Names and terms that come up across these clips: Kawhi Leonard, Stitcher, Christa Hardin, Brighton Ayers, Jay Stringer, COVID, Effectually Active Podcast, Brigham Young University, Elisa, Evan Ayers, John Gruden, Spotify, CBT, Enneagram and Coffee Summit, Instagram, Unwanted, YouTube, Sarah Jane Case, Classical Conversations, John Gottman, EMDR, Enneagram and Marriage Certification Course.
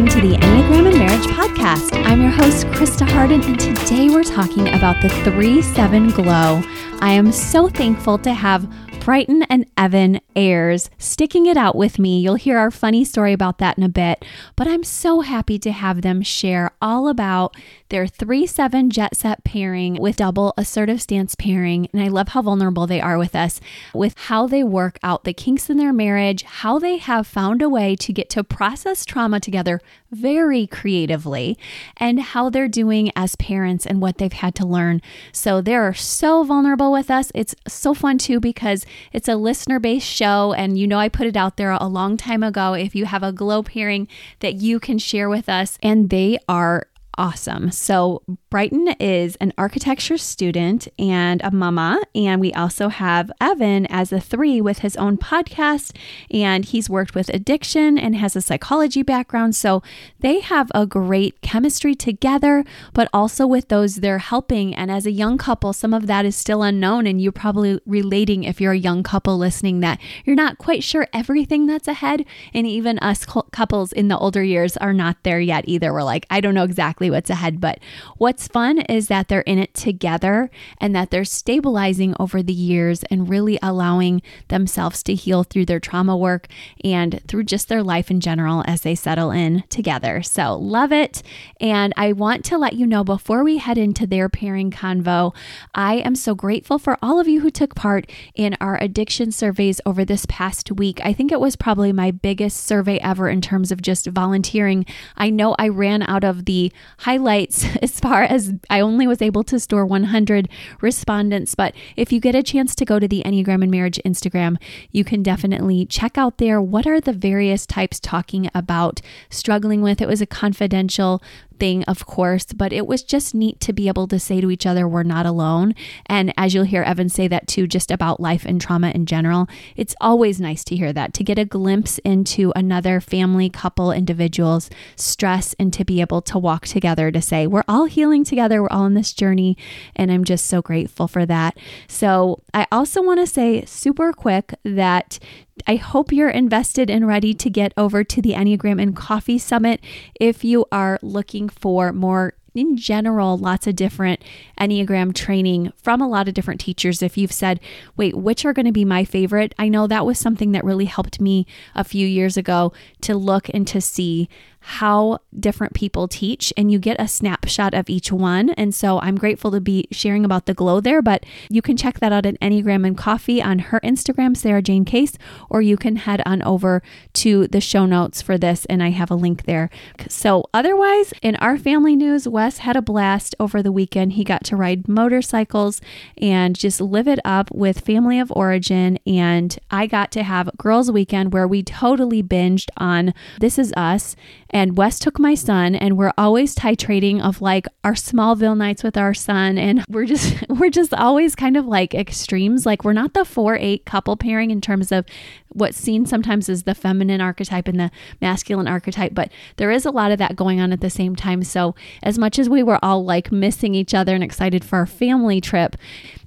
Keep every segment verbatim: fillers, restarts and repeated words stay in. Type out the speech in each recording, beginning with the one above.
listening to the Enneagram and Marriage Podcast. I'm your host, Christa Hardin, and today we're talking about the three seven glow. I am so thankful to have Brighton and Evan Ayers sticking it out with me. You'll hear our funny story about that in a bit, but I'm so happy to have them share all about their three seven jet set pairing with double assertive stance pairing, and I love how vulnerable they are with us, with how they work out the kinks in their marriage, how they have found a way to get to process trauma together very creatively, and how they're doing as parents and what they've had to learn. So they're so vulnerable with us. It's so fun too because it's a listener-based show, and you know I put it out there a long time ago if you have a glow pairing that you can share with us, and they are awesome. So Brighton is an architecture student and a mama, and we also have Evan as a three with his own podcast, and he's worked with addiction and has a psychology background. So they have a great chemistry together, but also with those they're helping. And as a young couple, some of that is still unknown, and you're probably relating if you're a young couple listening that you're not quite sure everything that's ahead. And even us couples in the older years are not there yet either. We're like, I don't know exactly what's ahead, but what's fun is that they're in it together and that they're stabilizing over the years and really allowing themselves to heal through their trauma work and through just their life in general as they settle in together. So love it. And I want to let you know before we head into their pairing convo, I am so grateful for all of you who took part in our addiction surveys over this past week. I think it was probably my biggest survey ever in terms of just volunteering. I know I ran out of the highlights as far as I only was able to store one hundred respondents, but if you get a chance to go to the Enneagram and Marriage Instagram, you can definitely check out there what are the various types talking about struggling with. It was a confidential thing, of course, but it was just neat to be able to say to each other, we're not alone. And as you'll hear Evan say that too, just about life and trauma in general, it's always nice to hear that, to get a glimpse into another family, couple, individual's stress, and to be able to walk together to say, we're all healing together, we're all on this journey. And I'm just so grateful for that. So I also want to say super quick that I hope you're invested and ready to get over to the Enneagram and Coffee Summit if you are looking for more, in general, lots of different Enneagram training from a lot of different teachers. If you've said, wait, which are going to be my favorite? I know that was something that really helped me a few years ago to look and to see how different people teach, and you get a snapshot of each one. And so I'm grateful to be sharing about the glow there, but you can check that out at Enneagram and Coffee on her Instagram, Sarah Jane Case, or you can head on over to the show notes for this, and I have a link there. So otherwise, in our family news, Wes had a blast over the weekend. He got to ride motorcycles and just live it up with Family of Origin, and I got to have Girls Weekend where we totally binged on This Is Us. And Wes took my son, and we're always titrating of like our Smallville nights with our son. And we're just, we're just always kind of like extremes. Like we're not the four eight couple pairing in terms of what's seen sometimes as the feminine archetype and the masculine archetype, but there is a lot of that going on at the same time. So as much as we were all like missing each other and excited for our family trip,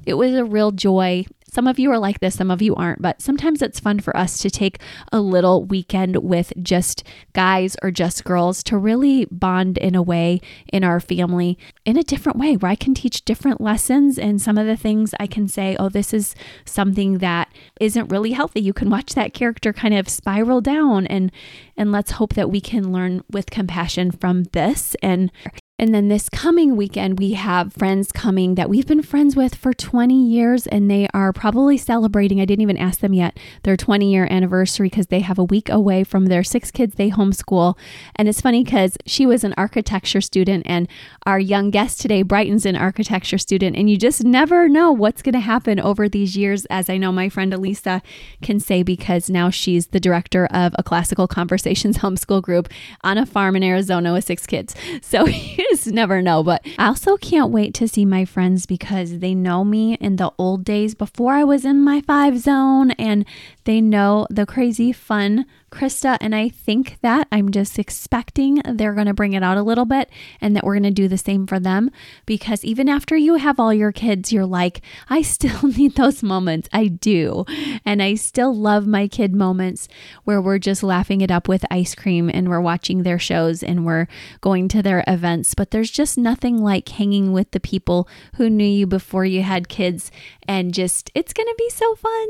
it was a real joy. Some of you are like this, some of you aren't, but sometimes it's fun for us to take a little weekend with just guys or just girls to really bond in a way in our family in a different way where I can teach different lessons. And some of the things I can say, oh, this is something that isn't really healthy. You can watch that character kind of spiral down, and, and let's hope that we can learn with compassion from this. And And then this coming weekend, we have friends coming that we've been friends with for twenty years, and they are probably celebrating, I didn't even ask them yet, their twenty year anniversary because they have a week away from their six kids they homeschool. And it's funny because she was an architecture student, and our young guest today, Brighton's an architecture student, and you just never know what's going to happen over these years, as I know my friend Elisa can say, because now she's the director of a Classical Conversations homeschool group on a farm in Arizona with six kids. So just never know. But I also can't wait to see my friends because they know me in the old days before I was in my five zone, and they know the crazy fun Christa and I think that. I'm just expecting they're going to bring it out a little bit and that we're going to do the same for them, because even after you have all your kids, you're like, I still need those moments. I do. And I still love my kid moments where we're just laughing it up with ice cream and we're watching their shows and we're going to their events. But there's just nothing like hanging with the people who knew you before you had kids, and just, it's going to be so fun.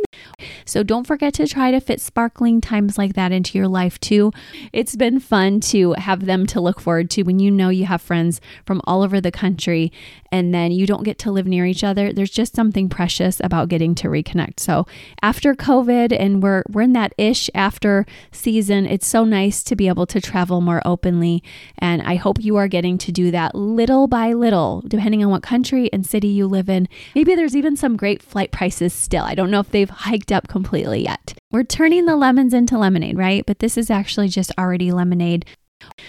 So don't forget to try to fit sparkling times like that into your life too. It's been fun to have them to look forward to when you know you have friends from all over the country and then you don't get to live near each other. There's just something precious about getting to reconnect. So after COVID, and we're we're in that ish after season, it's so nice to be able to travel more openly. And I hope you are getting to do that little by little, depending on what country and city you live in. Maybe there's even some great flight prices still. I don't know if they've hiked up completely yet. We're turning the lemons into lemonade, right? But this is actually just already lemonade.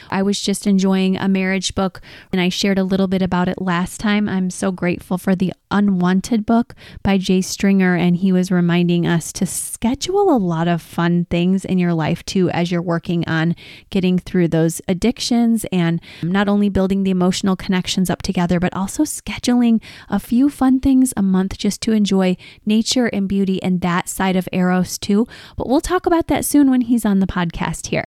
I was just enjoying a marriage book, and I shared a little bit about it last time. I'm so grateful for the Unwanted book by Jay Stringer, and he was reminding us to schedule a lot of fun things in your life too as you're working on getting through those addictions and not only building the emotional connections up together, but also scheduling a few fun things a month just to enjoy nature and beauty and that side of Eros too. But we'll talk about that soon when he's on the podcast here.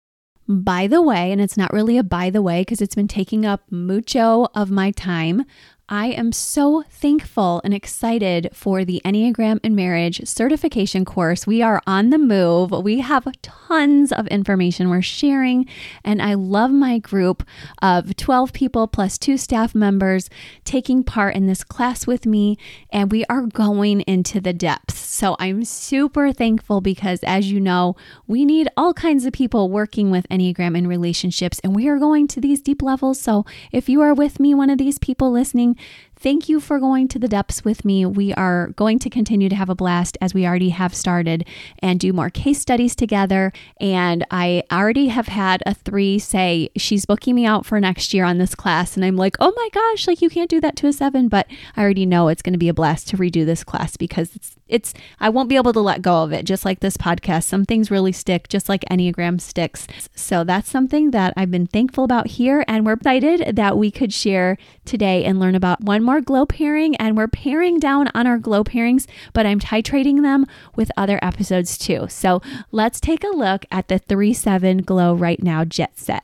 By the way, and it's not really a by the way because it's been taking up mucho of my time, I am so thankful and excited for the Enneagram and Marriage Certification Course. We are on the move. We have tons of information we're sharing, and I love my group of twelve people plus two staff members taking part in this class with me, and we are going into the depths. So I'm super thankful because, as you know, we need all kinds of people working with Enneagram and relationships, and we are going to these deep levels. So if you are with me, one of these people listening, thank you for going to the depths with me. We are going to continue to have a blast as we already have started and do more case studies together. And I already have had a three say, she's booking me out for next year on this class. And I'm like, oh my gosh, like you can't do that to a seven, but I already know it's going to be a blast to redo this class because it's, it's, I won't be able to let go of it. Just like this podcast, some things really stick, just like Enneagram sticks. So that's something that I've been thankful about here. And we're excited that we could share today and learn about one more glow pairing, and we're paring down on our glow pairings, but I'm titrating them with other episodes too. So let's take a look at the three seven glow right now, jet set.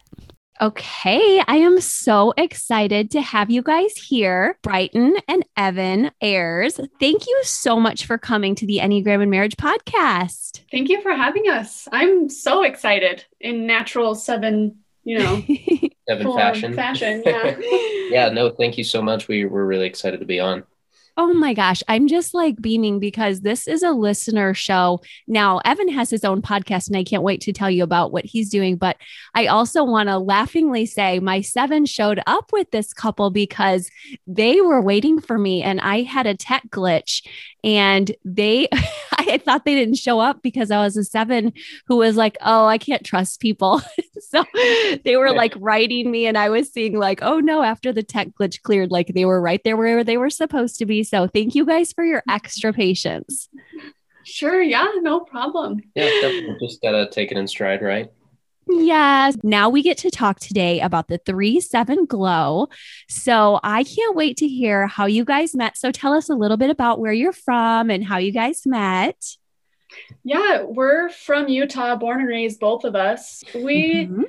Okay, I am so excited to have you guys here, Brighton and Evan Ayers. Thank you so much for coming to the Enneagram and Marriage podcast. Thank you for having us. I'm so excited in natural seven, you know, seven fashion. fashion. Yeah. Yeah, no, thank you so much. We were really excited to be on. Oh my gosh. I'm just like beaming because this is a listener show. Now, Evan has his own podcast and I can't wait to tell you about what he's doing. But I also want to laughingly say my seven showed up with this couple because they were waiting for me and I had a tech glitch and they, I thought they didn't show up because I was a seven who was like, oh, I can't trust people. So they were like writing me and I was seeing like, oh no, after the tech glitch cleared, like they were right there where they were supposed to be. So thank you guys for your extra patience. Sure. Yeah, no problem. Yeah, definitely. Just got to take it in stride, right? Yes. Now we get to talk today about the three seven glow. So I can't wait to hear how you guys met. So tell us a little bit about where you're from and how you guys met. Yeah, we're from Utah, born and raised, both of us. We mm-hmm.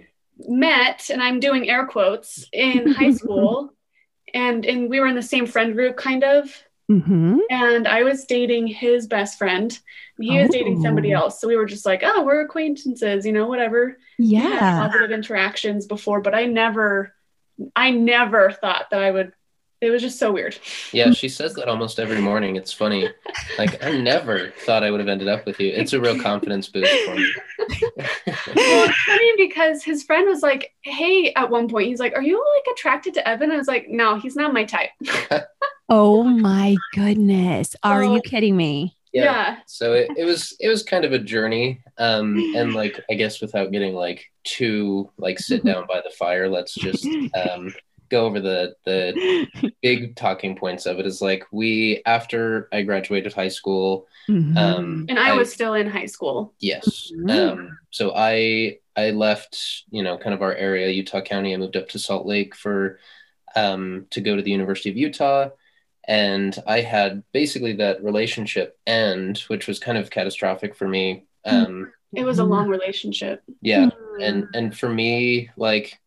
met, and I'm doing air quotes, in high school. And, and we were in the same friend group, kind of. Mm-hmm. And I was dating his best friend. He oh. was dating somebody else. So we were just like, oh, we're acquaintances, you know, whatever. Yeah. We had positive interactions before, but I never, I never thought that I would. It was just so weird. Yeah. She says that almost every morning. It's funny. Like, I never thought I would have ended up with you. It's a real confidence boost for me. Well, it's funny because his friend was like, hey, at one point, he's like, are you like attracted to Evan? I was like, no, he's not my type. Oh my goodness. Are so, you kidding me? Yeah. yeah. So it, it was, it was kind of a journey. Um, and like, I guess without getting like too, like sit down by the fire, let's just, um, go over the the big talking points of it is like we, after I graduated high school. Mm-hmm. Um, and I, I was still in high school. Yes. Mm-hmm. Um, so I, I left, you know, kind of our area, Utah County. I moved up to Salt Lake for, um, to go to the University of Utah. And I had basically that relationship end, which was kind of catastrophic for me. Um, it was a long relationship. Yeah. Mm. And, and for me, like,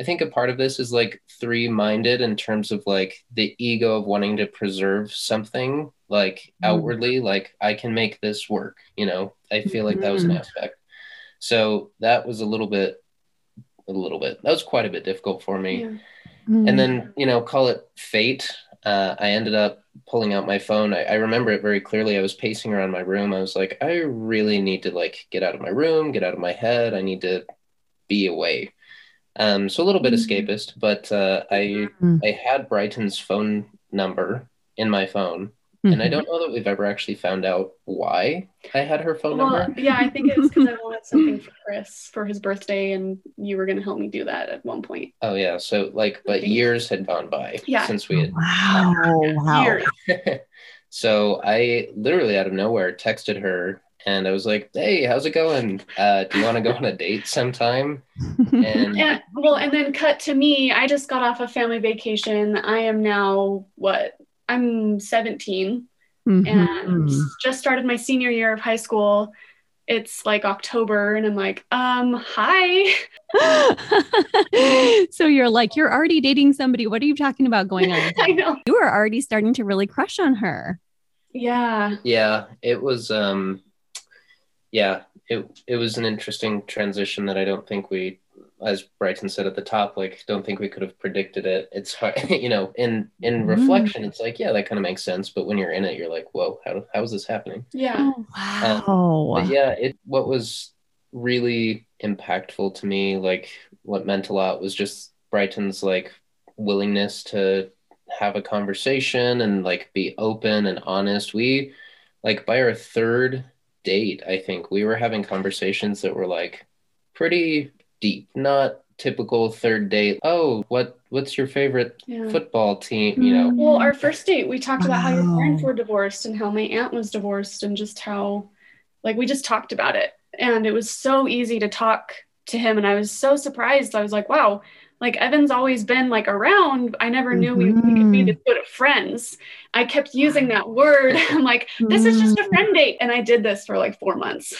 I think a part of this is like three-minded in terms of like the ego of wanting to preserve something like outwardly, mm. like I can make this work, you know, I feel like that was an aspect. So that was a little bit, a little bit, that was quite a bit difficult for me. Yeah. Mm. And then, you know, call it fate. Uh, I ended up pulling out my phone. I, I remember it very clearly. I was pacing around my room. I was like, I really need to like get out of my room, get out of my head. I need to be away. Um, so a little bit escapist, but uh, I I had Brighton's phone number in my phone. Mm-hmm. And I don't know that we've ever actually found out why I had her phone well, number. Yeah, I think it was because I wanted something for Chris for his birthday, and you were going to help me do that at one point. Oh, yeah. So, like, but years had gone by yeah. since we had. Wow. wow. So I literally out of nowhere texted her, and I was like, hey, how's it going? Uh, do you want to go on a date sometime? And yeah, well, and then cut to me. I just got off a family vacation. I am now what? I'm seventeen mm-hmm. and just started my senior year of high school. It's like October and I'm like, um, hi. So you're like, you're already dating somebody. What are you talking about going on? I know. You were already starting to really crush on her. Yeah. Yeah. It was, um, yeah, it, it was an interesting transition that I don't think we, as Brighton said at the top, like, don't think we could have predicted it. It's hard, you know, in, in reflection, it's like, yeah, that kind of makes sense. But when you're in it, you're like, whoa, how, how is this happening? Yeah. Oh, wow. Um, yeah. It, what was really impactful to me, like what meant a lot was just Brighton's like willingness to have a conversation and like be open and honest. We like by our third date, I think we were having conversations that were like pretty deep, not typical third date. Oh, what what's your favorite yeah. football team? You know. Well, our first date, we talked about wow. how your parents were divorced and how my aunt was divorced and just how, like, we just talked about it. And it was so easy to talk to him. And I was so surprised. I was like, wow, like Evan's always been like around. I never knew we, we could be this good at friends. I kept using that word. I'm like, this is just a friend date. And I did this for like four months.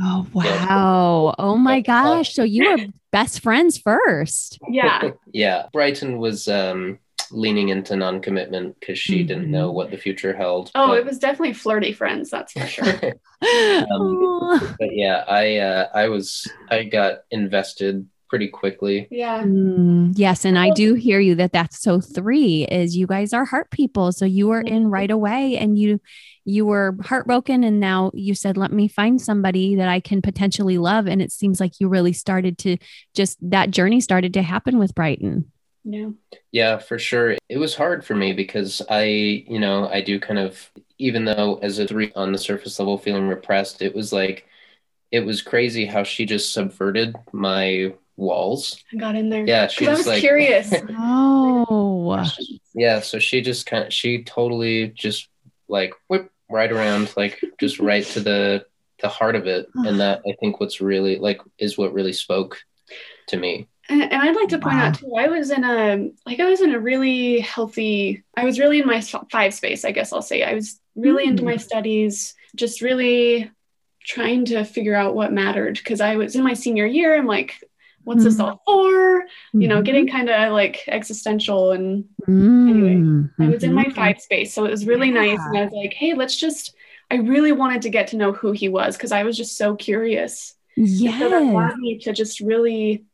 Oh, wow. Oh my gosh. So you were best friends first. Yeah. Yeah. Brighton was um, leaning into non-commitment because she mm-hmm. didn't know what the future held. Oh, but it was definitely flirty friends. That's for sure. um, but yeah, I, uh, I was, I got invested pretty quickly. Yeah. Mm, yes. And I do hear you that that's so three is you guys are heart people. So you were in right away and you, you were heartbroken. And now you said, let me find somebody that I can potentially love. And it seems like you really started to just, that journey started to happen with Brighton. Yeah. Yeah, for sure. It was hard for me because I, you know, I do kind of, even though as a three on the surface level feeling repressed, it was like, it was crazy how she just subverted my walls. I got in there. Yeah. She was, I was like, curious. Oh. Yeah. So she just kind of, she totally just like whip right around, like just right to the, the heart of it. And that I think what's really like is what really spoke to me. And, and I'd like to point wow. out too, I was in a, like I was in a really healthy, I was really in my five space, I guess I'll say. I was really mm. into my studies, just really trying to figure out what mattered. Because I was in my senior year. I'm like, what's this all for? You know, getting kind of like existential. And mm. anyway, I was in my five space. So it was really yeah. nice. And I was like, hey, let's just, I really wanted to get to know who he was because I was just so curious. Yeah. So that allowed me to just really,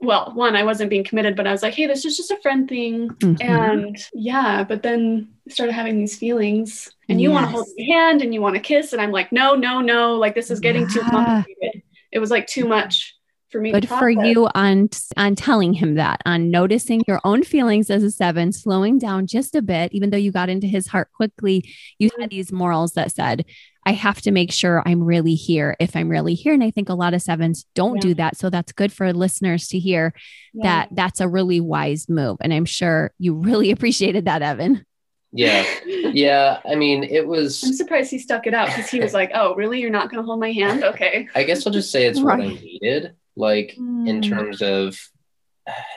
well, one, I wasn't being committed, but I was like, hey, this is just a friend thing. Mm-hmm. And yeah, but then started having these feelings and you yes. want to hold your hand and you want to kiss. And I'm like, no, no, no. Like this is getting yeah. too complicated. It was like too much. For me Good for you on on telling him that, on noticing your own feelings as a seven, slowing down just a bit, even though you got into his heart quickly, you had these morals that said, I have to make sure I'm really here if I'm really here. And I think a lot of sevens don't yeah. do that. So that's good for listeners to hear yeah. that that's a really wise move. And I'm sure you really appreciated that, Evan. Yeah. Yeah. I mean, it was, I'm surprised he stuck it out because he was like, oh, really? You're not going to hold my hand? Okay. I guess I'll just say it's right. what I needed, like mm. in terms of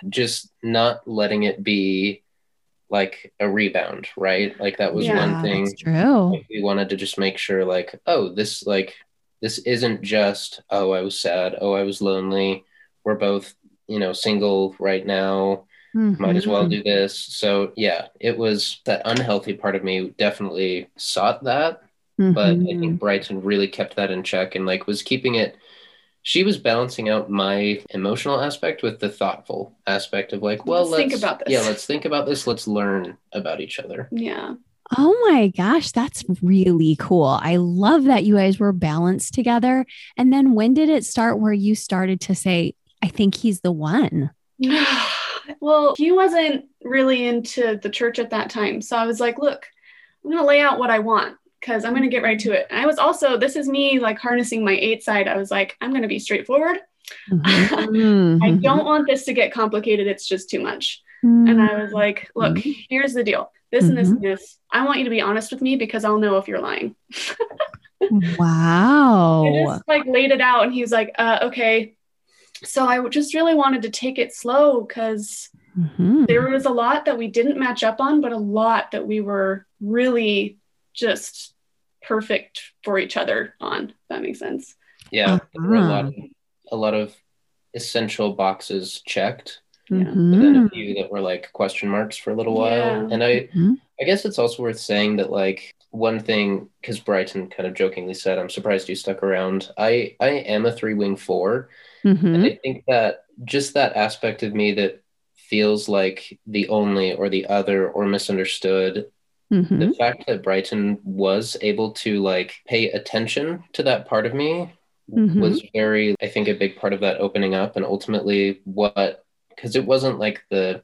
just not letting it be like a rebound, right? Like that was yeah, one thing. That's true. Like, we wanted to just make sure like, oh, this, like, this isn't just, oh, I was sad. Oh, I was lonely. We're both, you know, single right now. Mm-hmm. Might as well do this. So yeah, it was that unhealthy part of me definitely sought that, mm-hmm. but I think Brighton really kept that in check and like was keeping it. She was balancing out my emotional aspect with the thoughtful aspect of like, well, let's, let's think about this. Yeah, let's think about this. Let's learn about each other. Yeah. Oh my gosh, that's really cool. I love that you guys were balanced together. And then when did it start where you started to say, I think he's the one? Well, he wasn't really into the church at that time. So I was like, look, I'm going to lay out what I want because I'm going to get right to it. And I was also, this is me like harnessing my eight side. I was like, I'm going to be straightforward. Mm-hmm. I don't want this to get complicated. It's just too much. Mm-hmm. And I was like, look, mm-hmm. here's the deal. This mm-hmm. and this and this. I want you to be honest with me because I'll know if you're lying. Wow. I just like laid it out and he was like, uh, okay. So I just really wanted to take it slow because mm-hmm. there was a lot that we didn't match up on, but a lot that we were really just perfect for each other on, if that makes sense. Yeah. Uh-huh. There were a lot of, a lot of essential boxes checked. Mm-hmm. But then a few that were like question marks for a little while. Yeah. And I, mm-hmm. I guess it's also worth saying that like one thing, because Brighton kind of jokingly said, I'm surprised you stuck around. I, I am a three wing four. Mm-hmm. And I think that just that aspect of me that feels like the only or the other or misunderstood, mm-hmm. the fact that Brighton was able to like pay attention to that part of me mm-hmm. was very, I think, a big part of that opening up and ultimately what, because it wasn't like the,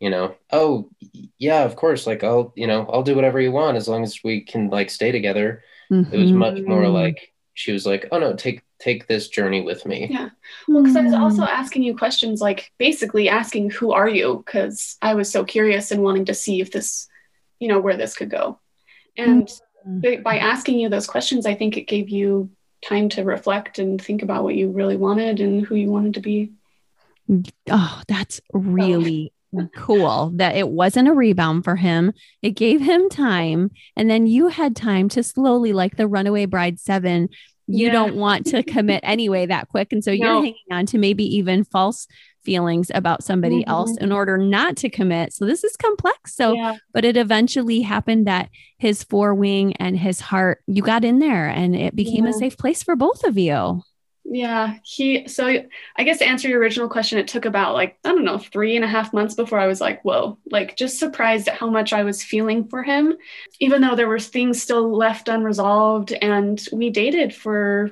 you know, oh, yeah, of course, like I'll, you know, I'll do whatever you want as long as we can like stay together. Mm-hmm. It was much more like, she was like, oh no, take take this journey with me. Yeah. Well, because I was also asking you questions, like basically asking, who are you? Because I was so curious and wanting to see if this, you know, where this could go. And mm-hmm. by asking you those questions, I think it gave you time to reflect and think about what you really wanted and who you wanted to be. Oh, that's really cool that it wasn't a rebound for him. It gave him time. And then you had time to slowly, like the runaway bride seven, you yeah. don't want to commit anyway that quick. And so no. you're hanging on to maybe even false feelings about somebody mm-hmm. else in order not to commit. So this is complex. So, yeah. but it eventually happened that his four wing and his heart, you got in there and it became yeah. a safe place for both of you. Yeah. He, so I guess to answer your original question, it took about like, I don't know, three and a half months before I was like, whoa, like just surprised at how much I was feeling for him, even though there were things still left unresolved. And we dated for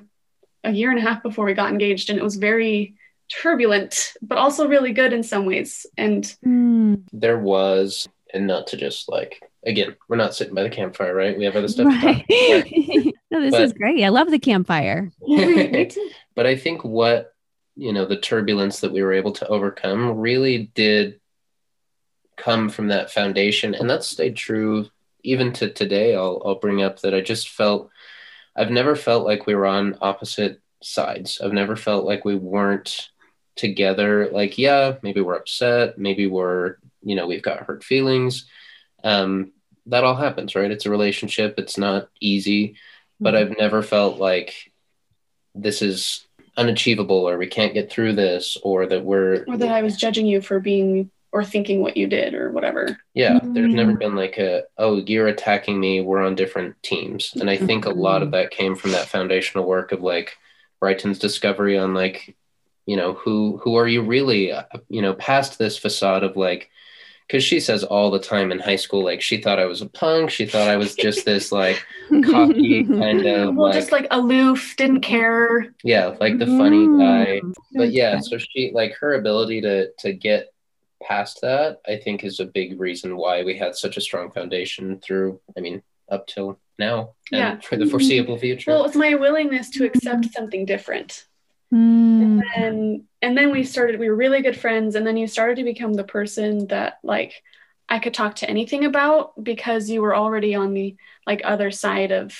a year and a half before we got engaged. And it was very turbulent, but also really good in some ways. And there was, and not to just like, again, we're not sitting by the campfire, right? We have other stuff right. to talk about. No, this but, is great. I love the campfire. But I think what, you know, the turbulence that we were able to overcome really did come from that foundation. And that stayed true even to today. I'll, I'll bring up that I just felt, I've never felt like we were on opposite sides. I've never felt like we weren't together. Like, yeah, maybe we're upset. Maybe we're, you know, we've got hurt feelings. Um, that all happens, right? It's a relationship. It's not easy, but I've never felt like this is unachievable or we can't get through this or that we're, or that I was judging you for being, or thinking what you did or whatever. Yeah. Mm-hmm. There's never been like a, oh, you're attacking me. We're on different teams. And I think a lot of that came from that foundational work of like Brighton's discovery on like, you know, who, who are you really, you know, past this facade of like, because she says all the time in high school, like she thought I was a punk. She thought I was just this like cocky kind of well, like, just like aloof, didn't care. Yeah, like the funny guy. But yeah, so she like her ability to to get past that, I think, is a big reason why we had such a strong foundation through. I mean, up till now and yeah. for the foreseeable future. Well, it's my willingness to accept something different. Mm. And then, and then we started, we were really good friends. And then you started to become the person that like I could talk to anything about, because you were already on the like other side of,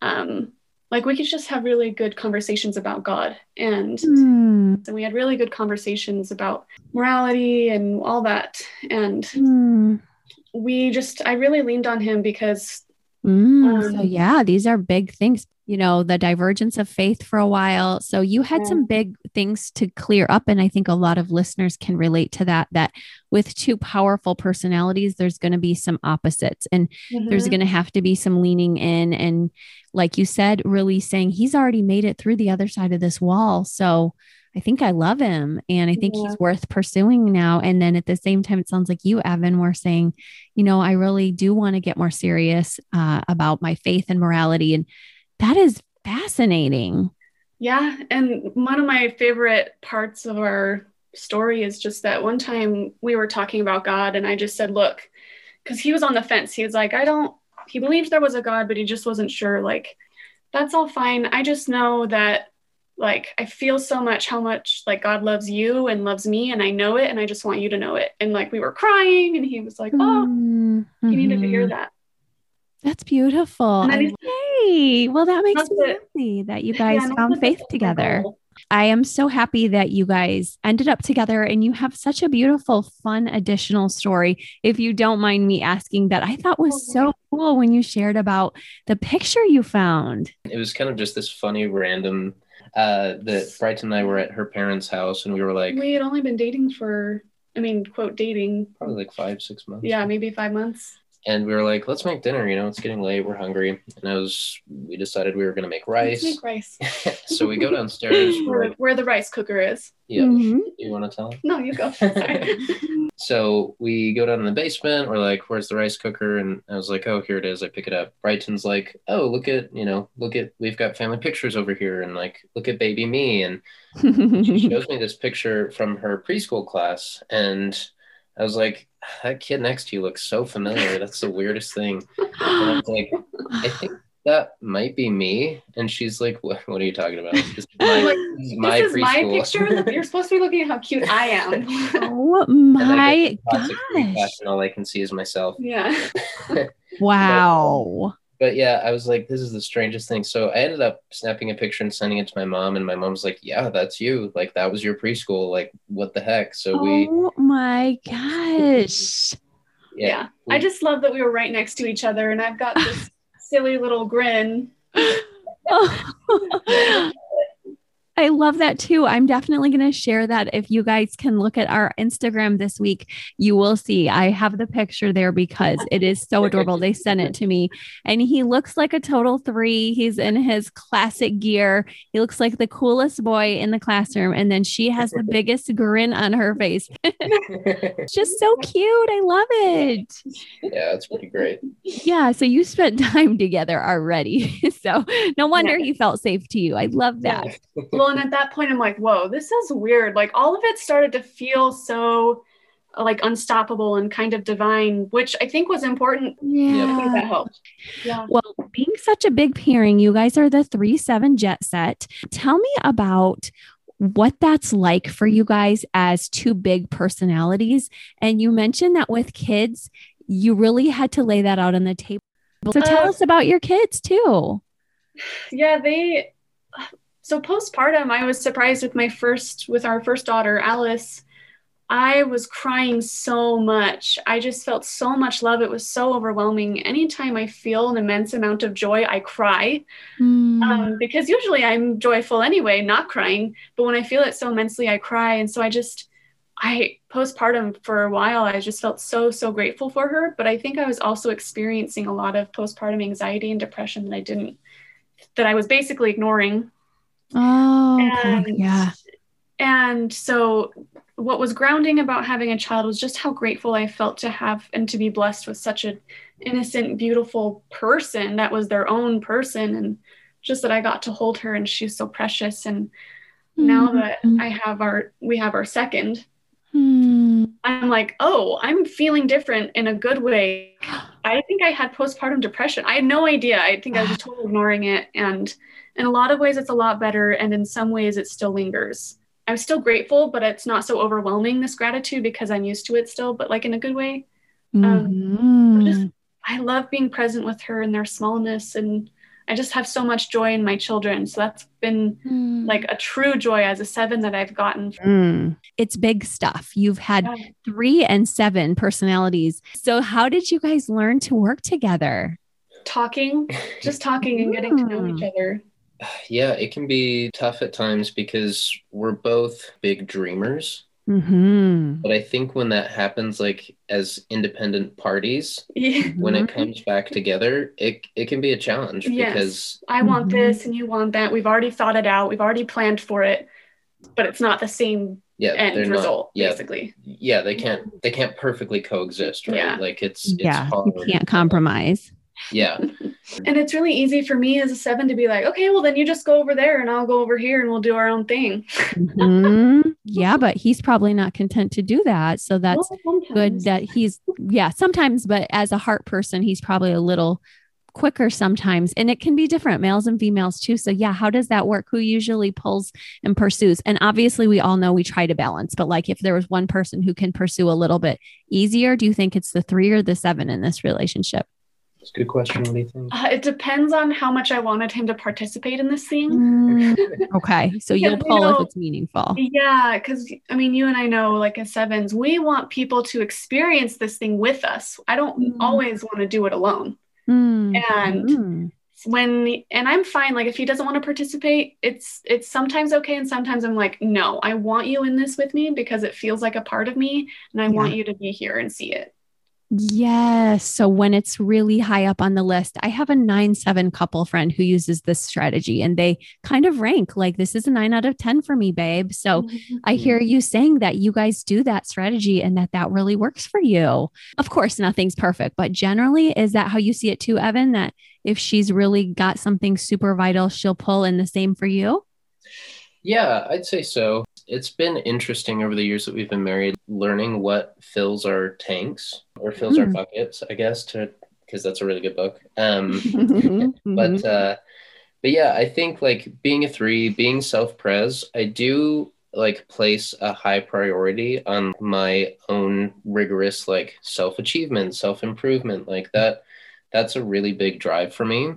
um, like we could just have really good conversations about God. And, mm. and we had really good conversations about morality and all that. And mm. we just, I really leaned on him because Mm, um, so yeah, these are big things, you know, the divergence of faith for a while. So you had yeah. some big things to clear up. And I think a lot of listeners can relate to that, that with two powerful personalities, there's going to be some opposites and mm-hmm. there's going to have to be some leaning in. And like you said, really saying he's already made it through the other side of this wall. So I think I love him and I think yeah. he's worth pursuing now. And then at the same time, it sounds like you, Evan, were saying, you know, I really do want to get more serious uh, about my faith and morality. And that is fascinating. Yeah. And one of my favorite parts of our story is just that one time we were talking about God and I just said, look, because he was on the fence. He was like, I don't, he believed there was a God, but he just wasn't sure. Like, that's all fine. I just know that like, I feel so much how much like God loves you and loves me. And I know it. And I just want you to know it. And like, we were crying and he was like, oh, mm-hmm. you needed to hear that. That's beautiful. Hey, okay. Well, that makes me it. happy that you guys yeah, found faith together. Cool. I am so happy that you guys ended up together and you have such a beautiful, fun, additional story. If you don't mind me asking, that I thought was so cool when you shared about the picture you found. It was kind of just this funny, random Uh, that Brighton and I were at her parents' house and we were like, we had only been dating for, I mean, quote, dating probably like five, six months. Yeah, maybe five months. And we were like, let's make dinner. You know, it's getting late. We're hungry. And I was, we decided we were going to make rice. Let's make rice. So we go downstairs where, where the rice cooker is. Yeah. Mm-hmm. You want to tell them? No, you go. Sorry. So we go down in the basement. We're like, where's the rice cooker? And I was like, oh, here it is. I pick it up. Brighton's like, oh, look at, you know, look at, we've got family pictures over here. And like, look at baby me. And she shows me this picture from her preschool class. And I was like, that kid next to you looks so familiar. That's the weirdest thing. And I was like, I think that might be me. And she's like, what, what are you talking about? This is my, like, this is my, this is my picture. You're supposed to be looking at how cute I am. Oh my gosh. And all I can see is myself. Yeah. Wow. But, but yeah, I was like, this is the strangest thing. So I ended up snapping a picture and sending it to my mom. And my mom's like, yeah, that's you. Like, that was your preschool. Like, what the heck? So oh we. Oh my gosh. Yeah. yeah. We, I just love that we were right next to each other. And I've got this silly little grin. Oh, I love that too. I'm definitely going to share that. If you guys can look at our Instagram this week, you will see I have the picture there because it is so adorable. They sent it to me and he looks like a total three. He's in his classic gear. He looks like the coolest boy in the classroom. And then she has the biggest grin on her face. It's just so cute. I love it. Yeah, it's pretty great. Yeah. So you spent time together already. So no wonder yeah. he felt safe to you. I love that. Well, and at that point, I'm like, whoa, this is weird. Like all of it started to feel so like unstoppable and kind of divine, which I think was important. Yeah. I think that helped. Yeah. Well, being such a big pairing, you guys are the three, seven jet set. Tell me about what that's like for you guys as two big personalities. And you mentioned that with kids, you really had to lay that out on the table. So tell uh, us about your kids too. Yeah, they... So postpartum, I was surprised with my first, with our first daughter, Alice. I was crying so much. I just felt so much love. It was so overwhelming. Anytime I feel an immense amount of joy, I cry. Mm. Um, because usually I'm joyful anyway, not crying. But when I feel it so immensely, I cry. And so I just, I postpartum for a while, I just felt so, so grateful for her. But I think I was also experiencing a lot of postpartum anxiety and depression that I didn't, that I was basically ignoring. Oh, and, okay. yeah. And so what was grounding about having a child was just how grateful I felt to have and to be blessed with such an innocent, beautiful person that was their own person. And just that I got to hold her and she's so precious. And now mm-hmm. that I have our, we have our second, Hmm. I'm like, oh, I'm feeling different in a good way. I think I had postpartum depression. I had no idea. I think I was totally ignoring it. And in a lot of ways, it's a lot better. And in some ways, it still lingers. I'm still grateful, but it's not so overwhelming, this gratitude, because I'm used to it still, but like in a good way. Um, mm-hmm. just, I love being present with her and their smallness. And I just have so much joy in my children. So that's been mm. like a true joy as a seven that I've gotten. Mm. It's big stuff. You've had yeah. three and seven personalities. So how did you guys learn to work together? Talking, just talking and getting to know each other. Yeah, it can be tough at times because we're both big dreamers. Mm-hmm. But I think when that happens, like as independent parties, yeah. when it comes back together, it it can be a challenge yes. because I want mm-hmm. this and you want that. We've already thought it out. We've already planned for it, but it's not the same yeah, end result, not, yeah, basically. Yeah, they can't they can't perfectly coexist, right? Yeah. Like it's, it's yeah, hard. You can't compromise. Yeah. And it's really easy for me as a seven to be like, okay, well then you just go over there and I'll go over here and we'll do our own thing. Mm-hmm. Yeah. But he's probably not content to do that. So that's well, good that he's, yeah, sometimes, but as a heart person, he's probably a little quicker sometimes. And it can be different males and females too. So yeah, how does that work? Who usually pulls and pursues? And obviously we all know we try to balance, but like if there was one person who can pursue a little bit easier, do you think it's the three or the seven in this relationship? That's a good question. What do you think? Uh, it depends on how much I wanted him to participate in this thing. Mm, okay. So you'll pull you know, if it's meaningful. Yeah. Cause I mean, you and I know like as sevens, we want people to experience this thing with us. I don't mm. always want to do it alone. Mm. And mm. when, and I'm fine. Like if he doesn't want to participate, it's, it's sometimes okay. And sometimes I'm like, no, I want you in this with me because it feels like a part of me and I yeah. want you to be here and see it. Yes. So when it's really high up on the list, I have a nine, seven couple friend who uses this strategy and they kind of rank like this is a nine out of ten for me, babe. So mm-hmm. I hear you saying that you guys do that strategy and that that really works for you. Of course, nothing's perfect, but generally, is that how you see it too, Evan, that if she's really got something super vital, she'll pull in the same for you? Yeah, I'd say so. It's been interesting over the years that we've been married, learning what fills our tanks or fills mm. our buckets, I guess, to because that's a really good book. Um, mm-hmm. But uh, but yeah, I think like being a three, being self-pres, I do like place a high priority on my own rigorous like self-achievement, self-improvement, like that. That's a really big drive for me.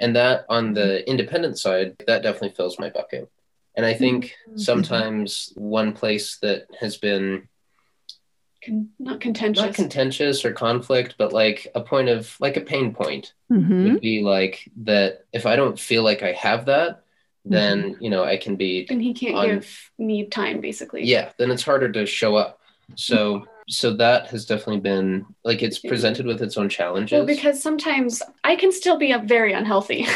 And that on the independent side, that definitely fills my bucket. And I think sometimes one place that has been Con- not contentious, not contentious or conflict, but like a point of like a pain point mm-hmm. would be like that. If I don't feel like I have that, then, mm-hmm. you know, I can be, and he can't on, give me time basically. Yeah. Then it's harder to show up. So, so that has definitely been like, it's presented with its own challenges. Well, because sometimes I can still be very unhealthy.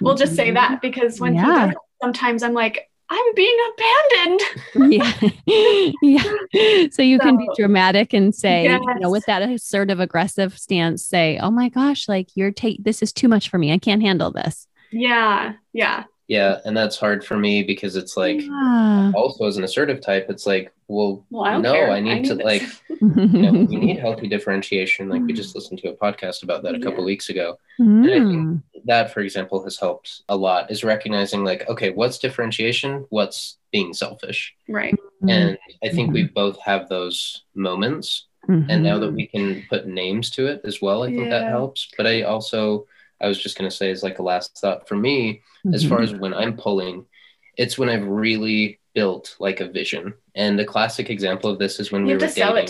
We'll just say that because when yeah. he doesn't, sometimes I'm like, I'm being abandoned. yeah. yeah. So you so, can be dramatic and say, yes. you know, with that assertive, aggressive stance, say, oh my gosh, like you're take, this is too much for me. I can't handle this. Yeah. Yeah. Yeah. And that's hard for me because it's like, yeah. also as an assertive type, it's like, well, well I no, I need, I need to this. Like, you know, we need healthy differentiation. Like we just listened to a podcast about that a couple yeah. weeks ago. Mm. And I think that, for example, has helped a lot is recognizing like, okay, what's differentiation? What's being selfish? Right. And I think mm-hmm. we both have those moments. Mm-hmm. And now that we can put names to it as well, I think yeah. that helps. But I also... I was just going to say is like a last thought for me, mm-hmm. as far as when I'm pulling, it's when I've really built like a vision. And the classic example of this is when you we have were to dating.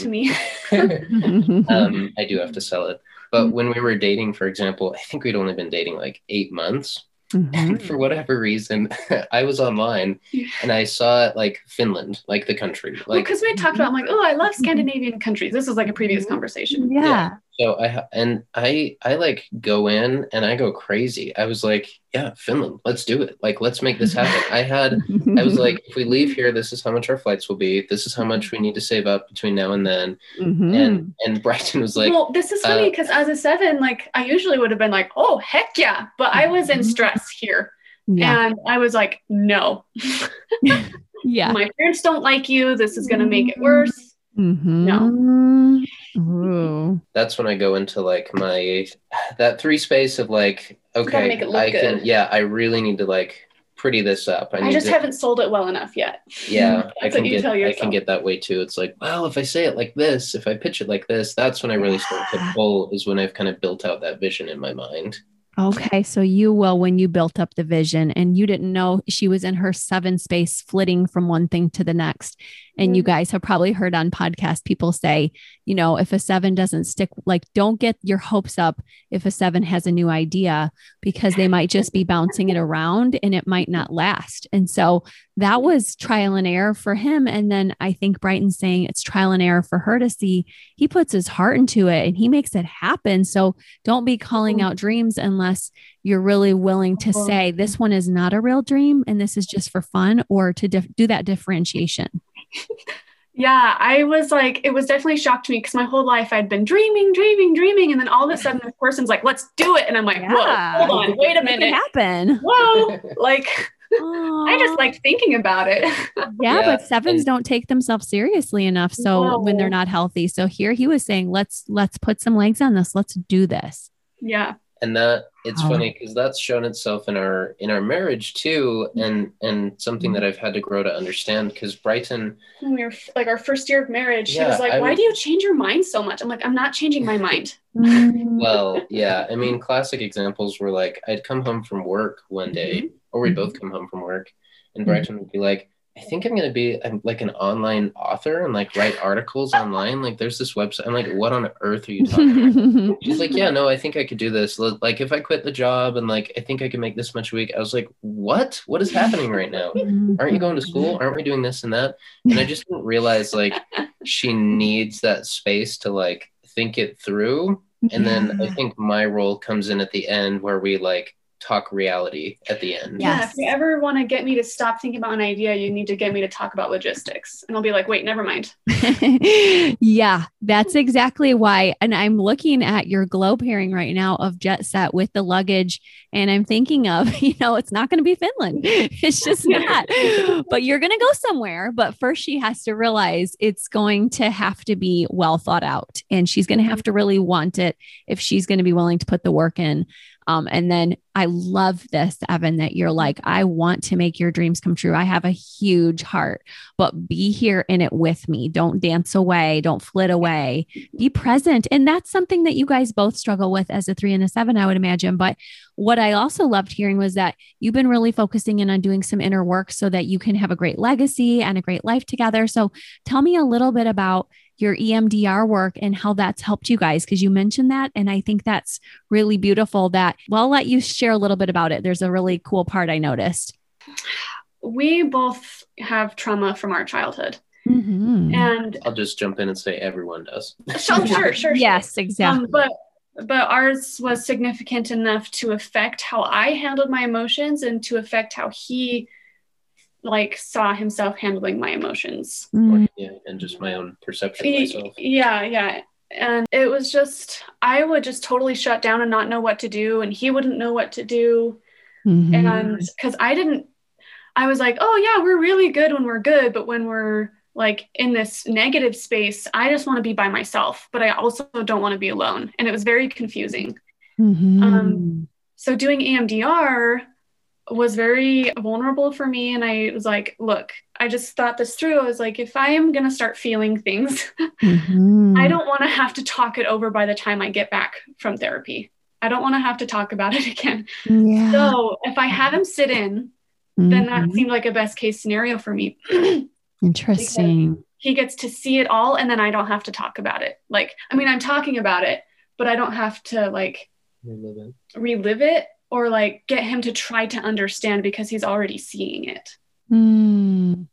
Sell it to me. um, I do have to sell it. But mm-hmm. when we were dating, for example, I think we'd only been dating like eight months. Mm-hmm. And for whatever reason, I was online and I saw like Finland, like the country. Like, well, because we had talked about, I'm like, oh, I love Scandinavian countries. This was like a previous conversation. Yeah. yeah. So I, and I, I like go in and I go crazy. I was like, yeah, Finland, let's do it. Like, let's make this happen. I had, I was like, if we leave here, this is how much our flights will be. This is how much we need to save up between now and then. Mm-hmm. And, and Brighton was like, well, this is funny. Uh, Cause as a seven, like I usually would have been like, oh heck yeah. But I was in stress here yeah. and I was like, no, Yeah. My parents don't like you. This is going to make it worse. Mm-hmm. No. Ooh. That's when I go into like my, that three space of like, okay, make it look I can, good. yeah, I really need to like pretty this up. I, need I just to, haven't sold it well enough yet. Yeah. I can get, I can get that way too. It's like, well, if I say it like this, if I pitch it like this, that's when I really start to pull, is when I've kind of built out that vision in my mind. Okay. So you will, when you built up the vision and you didn't know she was in her seven space flitting from one thing to the next. And mm-hmm. you guys have probably heard on podcasts, people say, you know, if a seven doesn't stick, like don't get your hopes up if a seven has a new idea, because they might just be bouncing it around and it might not last. And so that was trial and error for him. And then I think Brighton saying it's trial and error for her to see he puts his heart into it and he makes it happen. So don't be calling mm-hmm. out dreams unless you're really willing to say this one is not a real dream and this is just for fun, or to dif- do that differentiation. Yeah, I was like, it was definitely a shock to me because my whole life I'd been dreaming, dreaming, dreaming. And then all of a sudden this person's like, let's do it. And I'm like, yeah. whoa, hold on, wait a minute. It happen. Whoa. Like, aww. I just like thinking about it. yeah, yeah, but sevens don't take themselves seriously enough. So no. when they're not healthy. So here he was saying, let's, let's put some legs on this. Let's do this. Yeah. And that it's oh. funny because that's shown itself in our, in our marriage too. And, and something that I've had to grow to understand, because Brighton, when we were like our first year of marriage, yeah, she was like, I why would... do you change your mind so much? I'm like, I'm not changing my mind. Well, yeah. I mean, classic examples were like, I'd come home from work one day, mm-hmm. or we'd both come home from work, and Brighton would be like, I think I'm going to be I'm like an online author and like write articles online. Like there's this website. I'm like, what on earth are you talking about? She's like, yeah, no, I think I could do this. Like if I quit the job and like, I think I could make this much a week. I was like, what, what is happening right now? Aren't you going to school? Aren't we doing this and that? And I just didn't realize like she needs that space to like think it through. And then I think my role comes in at the end where we like talk reality at the end. Yeah. If you ever want to get me to stop thinking about an idea, you need to get me to talk about logistics. And I'll be like, wait, never mind. Yeah, that's exactly why. And I'm looking at your glow pairing right now of jet set with the luggage. And I'm thinking of, you know, it's not going to be Finland. It's just not, but you're going to go somewhere. But first she has to realize it's going to have to be well thought out, and she's going to have to really want it if she's going to be willing to put the work in. Um, and then I love this, Evan, that you're like, I want to make your dreams come true. I have a huge heart, but be here in it with me. Don't dance away. Don't flit away. Be present. And that's something that you guys both struggle with as a three and a seven, I would imagine. But what I also loved hearing was that you've been really focusing in on doing some inner work so that you can have a great legacy and a great life together. So tell me a little bit about your E M D R work and how that's helped you guys, because you mentioned that. And I think that's really beautiful that, well, I'll let you share a little bit about it. There's a really cool part I noticed. We both have trauma from our childhood. Mm-hmm. And I'll just jump in and say everyone does. Sure, sure, sure. Yes, exactly. Um, but But ours was significant enough to affect how I handled my emotions and to affect how he like saw himself handling my emotions. Mm. Yeah, and just my own perception of myself. Yeah, yeah. And it was just, I would just totally shut down and not know what to do. And he wouldn't know what to do. Mm-hmm. And because I didn't, I was like, oh yeah, we're really good when we're good. But when we're like in this negative space, I just want to be by myself, but I also don't want to be alone. And it was very confusing. Mm-hmm. Um, so doing E M D R was very vulnerable for me. And I was like, look, I just thought this through. I was like, if I am going to start feeling things, mm-hmm. I don't want to have to talk it over by the time I get back from therapy. I don't want to have to talk about it again. Yeah. So if I have him sit in, mm-hmm. then that seemed like a best case scenario for me. Interesting. Because he gets to see it all. And then I don't have to talk about it. Like, I mean, I'm talking about it, but I don't have to like relive it, relive it or like get him to try to understand because he's already seeing it. Mm.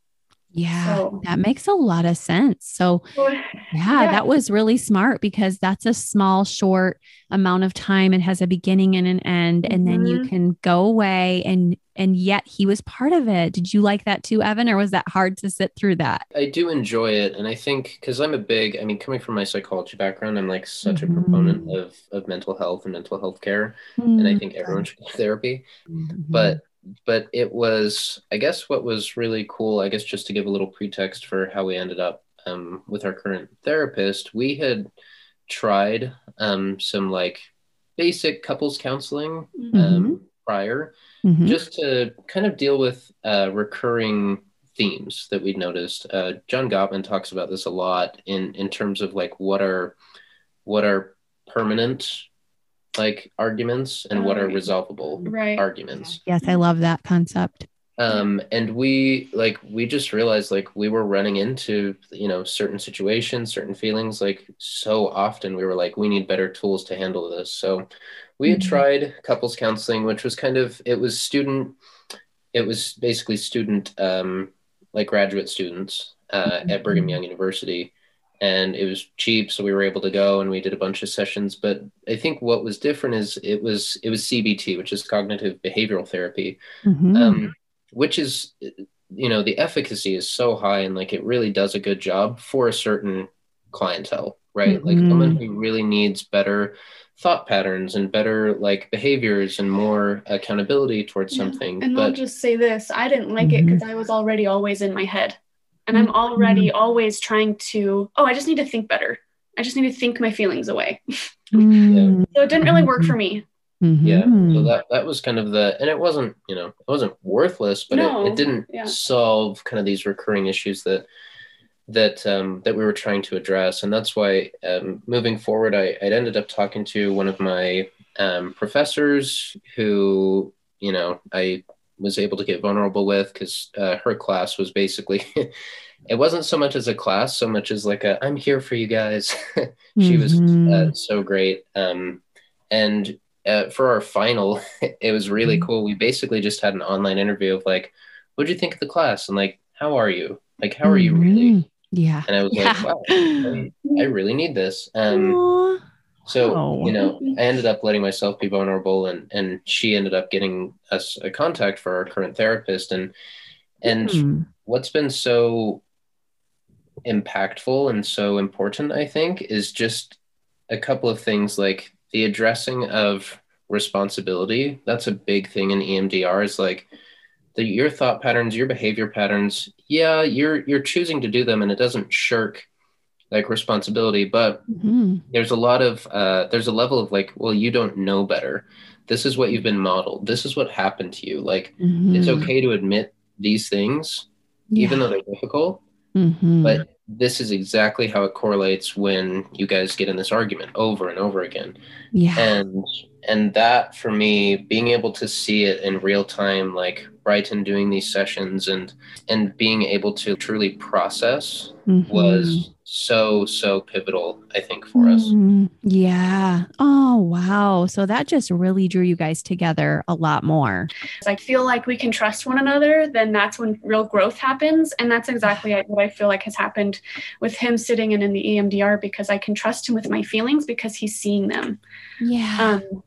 Yeah. So, that makes a lot of sense. So yeah, yeah, that was really smart because that's a small, short amount of time. It has a beginning and an end, and mm-hmm. then you can go away and, and yet he was part of it. Did you like that too, Evan? Or was that hard to sit through that? I do enjoy it. And I think, cause I'm a big, I mean, coming from my psychology background, I'm like such mm-hmm. a proponent of, of mental health and mental health care. Mm-hmm. And I think everyone should have therapy, mm-hmm. but but it was, I guess what was really cool, I guess just to give a little pretext for how we ended up um, with our current therapist, we had tried um, some like basic couples counseling um, mm-hmm. prior, mm-hmm. just to kind of deal with uh, recurring themes that we'd noticed. Uh, John Gottman talks about this a lot in, in terms of like what are what are permanent like arguments and oh, what are right. resolvable right. arguments. Yes, I love that concept. Um, and we like we just realized like we were running into, you know, certain situations, certain feelings, like so often we were like, we need better tools to handle this. So we had mm-hmm. tried couples counseling, which was kind of it was student. It was basically student um, like graduate students uh, mm-hmm. at Brigham Young University. And it was cheap, so we were able to go and we did a bunch of sessions. But I think what was different is it was it was C B T, which is cognitive behavioral therapy, mm-hmm. um, which is, you know, the efficacy is so high and like it really does a good job for a certain clientele, right? Mm-hmm. Like someone who really needs better thought patterns and better like behaviors and more accountability towards yeah. something. And but, I'll just say this, I didn't like mm-hmm. it because I was already always in my head. And I'm already mm-hmm. always trying to, oh, I just need to think better. I just need to think my feelings away. Mm-hmm. So it didn't really work for me. Mm-hmm. Yeah. So that, that was kind of the, and it wasn't, you know, it wasn't worthless, but no. it, it didn't yeah. solve kind of these recurring issues that, that, um, that we were trying to address. And that's why um, moving forward, I I'd ended up talking to one of my um, professors who, you know, I was able to get vulnerable with because uh, her class was basically, it wasn't so much as a class, so much as like a, I'm here for you guys. She mm-hmm. was uh, so great. Um, and uh, for our final, it was really mm-hmm. cool. We basically just had an online interview of like, what'd you think of the class? And like, how are you? Like, how are you really? Yeah. And I was yeah. like, wow, I, I really need this. Um, Aww. So, oh. you know, I ended up letting myself be vulnerable and, and she ended up getting us a contact for our current therapist. And, and mm. what's been so impactful and so important, I think, is just a couple of things like the addressing of responsibility. That's a big thing in E M D R is like the, your thought patterns, your behavior patterns. Yeah, you're, you're choosing to do them and it doesn't shirk like responsibility, but mm-hmm. there's a lot of, uh, there's a level of like, well, you don't know better. This is what you've been modeled. This is what happened to you. Like, mm-hmm. it's okay to admit these things, yeah. even though they're difficult, mm-hmm. but this is exactly how it correlates when you guys get in this argument over and over again. Yeah. And, and that for me, being able to see it in real time, like Brighton doing these sessions and, and being able to truly process mm-hmm. was so, so pivotal, I think, for mm-hmm. us. Yeah. Oh, wow. So that just really drew you guys together a lot more. I feel like we can trust one another, then that's when real growth happens. And that's exactly what I feel like has happened with him sitting in, in the E M D R, because I can trust him with my feelings because he's seeing them. Yeah. Um,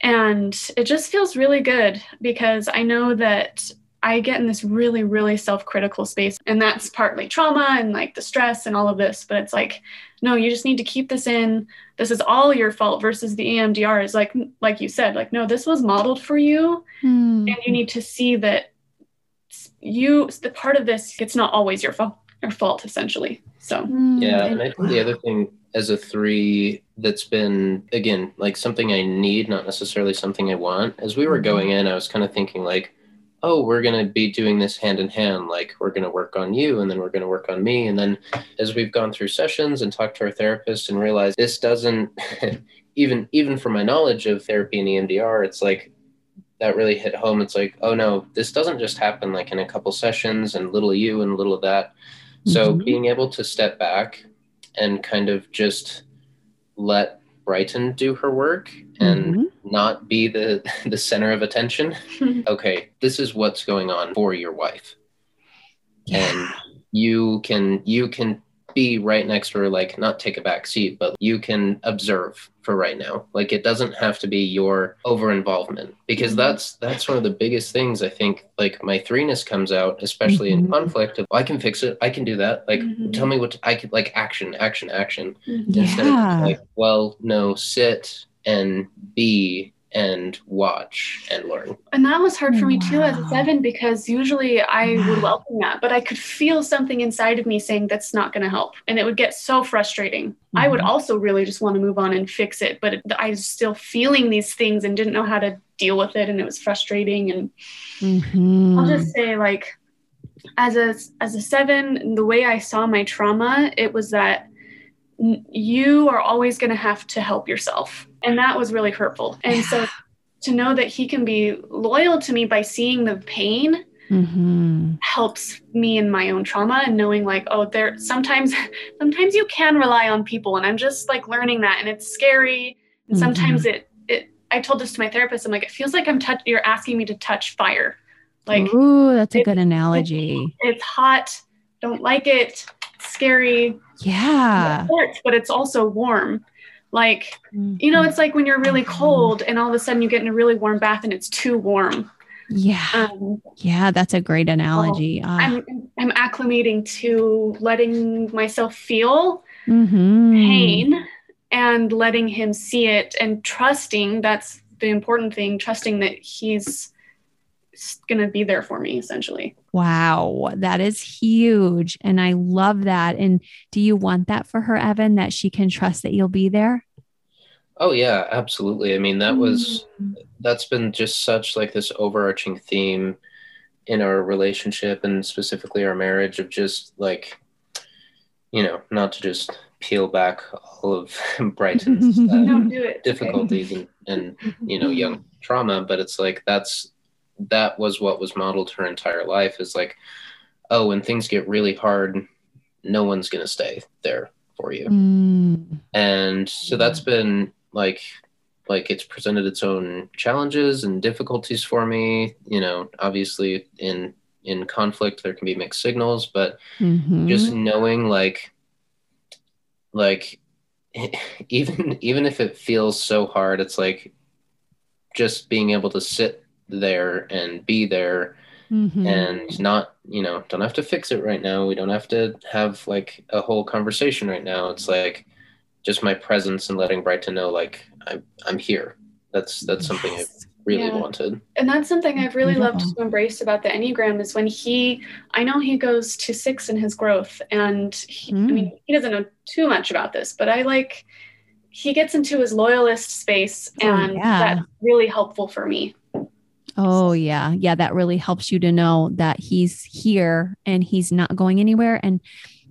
and it just feels really good because I know that I get in this really, really self-critical space. And that's partly trauma and like the stress and all of this. But it's like, no, you just need to keep this in. This is all your fault versus the E M D R is like, like you said, like, no, this was modeled for you. Mm. And you need to see that you, the part of this, it's not always your fault, your fault essentially. So, yeah. And I think the other thing as a three that's been, again, like something I need, not necessarily something I want. As we were going in, I was kind of thinking like, oh, we're going to be doing this hand in hand. Like we're going to work on you and then we're going to work on me. And then as we've gone through sessions and talked to our therapist and realized this doesn't even, even from my knowledge of therapy and E M D R, it's like that really hit home. It's like, oh no, this doesn't just happen like in a couple sessions and little you and little of that. Mm-hmm. So being able to step back and kind of just let Brighton do her work and mm-hmm. not be the, the center of attention. Okay, this is what's going on for your wife. Yeah. And you can you can be right next to her, like not take a back seat, but you can observe for right now. Like it doesn't have to be your over involvement because mm-hmm. that's that's one of the biggest things I think like my threeness comes out, especially mm-hmm. in conflict of I can fix it, I can do that. Like mm-hmm. tell me what to, I could like action, action, action. Yeah. Instead of like, well, no, sit and be and watch and learn. And that was hard for me wow. too as a seven, because usually I wow. would welcome that, but I could feel something inside of me saying that's not going to help. And it would get so frustrating. Mm-hmm. I would also really just want to move on and fix it, but it, I was still feeling these things and didn't know how to deal with it. And it was frustrating. And mm-hmm. I'll just say, like, as a, as a seven, the way I saw my trauma, it was that you are always going to have to help yourself. And that was really hurtful. And yeah. so to know that he can be loyal to me by seeing the pain mm-hmm. helps me in my own trauma, and knowing, like, oh, there sometimes, sometimes you can rely on people. And I'm just, like, learning that, and it's scary. And mm-hmm. sometimes it, it, I told this to my therapist, I'm like, it feels like I'm touch. You're asking me to touch fire. Like, ooh, that's a it, good analogy. It, it's hot. Don't like it. Scary. Yeah. It hurts, but it's also warm. Like, you know, it's like when you're really cold and all of a sudden you get in a really warm bath and it's too warm. Yeah. Um, yeah. That's a great analogy. So uh. I'm, I'm acclimating to letting myself feel mm-hmm. pain, and letting him see it, and trusting, that's the important thing, trusting that he's going to be there for me, essentially. Wow. That is huge. And I love that. And do you want that for her, Evan, that she can trust that you'll be there? Oh yeah, absolutely. I mean, that was, mm. that's been just such, like, this overarching theme in our relationship, and specifically our marriage, of just, like, you know, not to just peel back all of Brighton's uh, Don't do it. difficulties okay. and, and, you know, young trauma, but it's like, that's, that was what was modeled her entire life, is like, oh, when things get really hard, no one's going to stay there for you. Mm. And so that's been like, like it's presented its own challenges and difficulties for me. You know, obviously in, in conflict, there can be mixed signals, but mm-hmm. just knowing, like, like even, even if it feels so hard, it's like just being able to sit there and be there mm-hmm. and not, you know, don't have to fix it right now. We don't have to have, like, a whole conversation right now. It's like just my presence and letting Brighton know, like, I'm, I'm here. That's, that's something yes. I really yeah. wanted. And that's something I've really Beautiful. loved to embrace about the Enneagram, is when he, I know he goes to six in his growth, and he, mm. I mean, he doesn't know too much about this, but I like, he gets into his loyalist space, and oh, yeah. that's really helpful for me. Oh yeah. Yeah. That really helps you to know that he's here and he's not going anywhere. And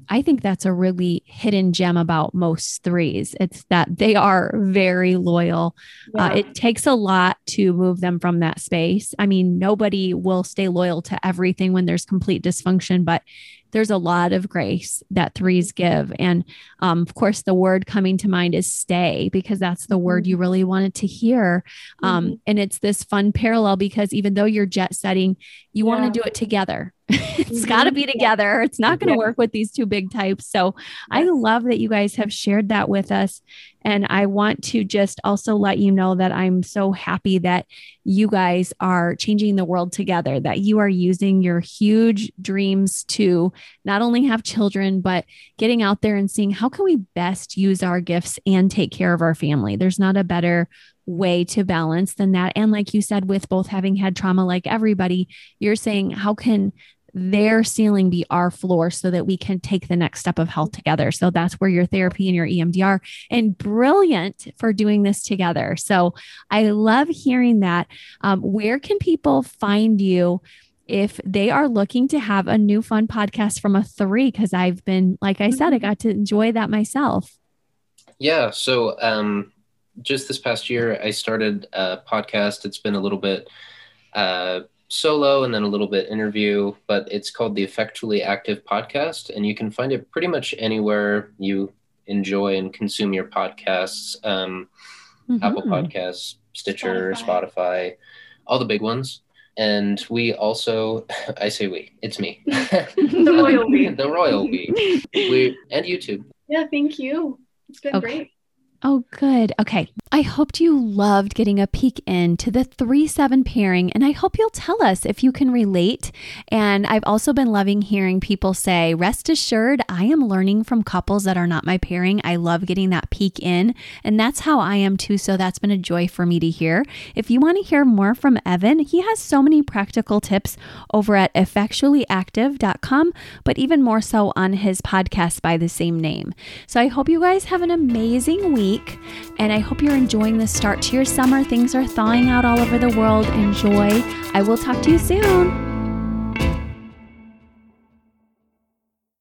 I think that's a really hidden gem about most threes. It's that they are very loyal. Yeah. Uh, it takes a lot to move them from that space. I mean, nobody will stay loyal to everything when there's complete dysfunction, but there's a lot of grace that threes give. And um, of course, the word coming to mind is stay, because that's the word you really wanted to hear. Um, mm-hmm. And it's this fun parallel, because even though you're jet setting, you yeah. want to do it together. It's mm-hmm. got to be together. It's not going to yeah. work with these two big types. So I love that you guys have shared that with us. And I want to just also let you know that I'm so happy that you guys are changing the world together, that you are using your huge dreams to not only have children, but getting out there and seeing how can we best use our gifts and take care of our family. There's not a better way to balance than that. And like you said, with both having had trauma, like everybody, you're saying, how can their ceiling be our floor so that we can take the next step of health together? So that's where your therapy and your E M D R, and brilliant for doing this together. So I love hearing that. Um, where can people find you if they are looking to have a new fun podcast from a three? Cause I've been, like I said, I got to enjoy that myself. Yeah. So um, just this past year, I started a podcast. It's been a little bit, uh, solo and then a little bit interview, but it's called the Effectually Active Podcast, and you can find it pretty much anywhere you enjoy and consume your podcasts. Um, mm-hmm. Apple Podcasts, Stitcher, Spotify. Spotify, all the big ones. And we also, I say we, it's me. The royal we. The royal we. we. And YouTube. Yeah, thank you. It's been okay. great. Oh, good. Okay. I hoped you loved getting a peek into the three seven pairing, and I hope you'll tell us if you can relate. And I've also been loving hearing people say, rest assured, I am learning from couples that are not my pairing. I love getting that peek in, and that's how I am too. So that's been a joy for me to hear. If you want to hear more from Evan, he has so many practical tips over at effectually active dot com, but even more so on his podcast by the same name. So I hope you guys have an amazing week, and I hope you're enjoying the start to your summer. Things are thawing out all over the world. Enjoy. I will talk to you soon.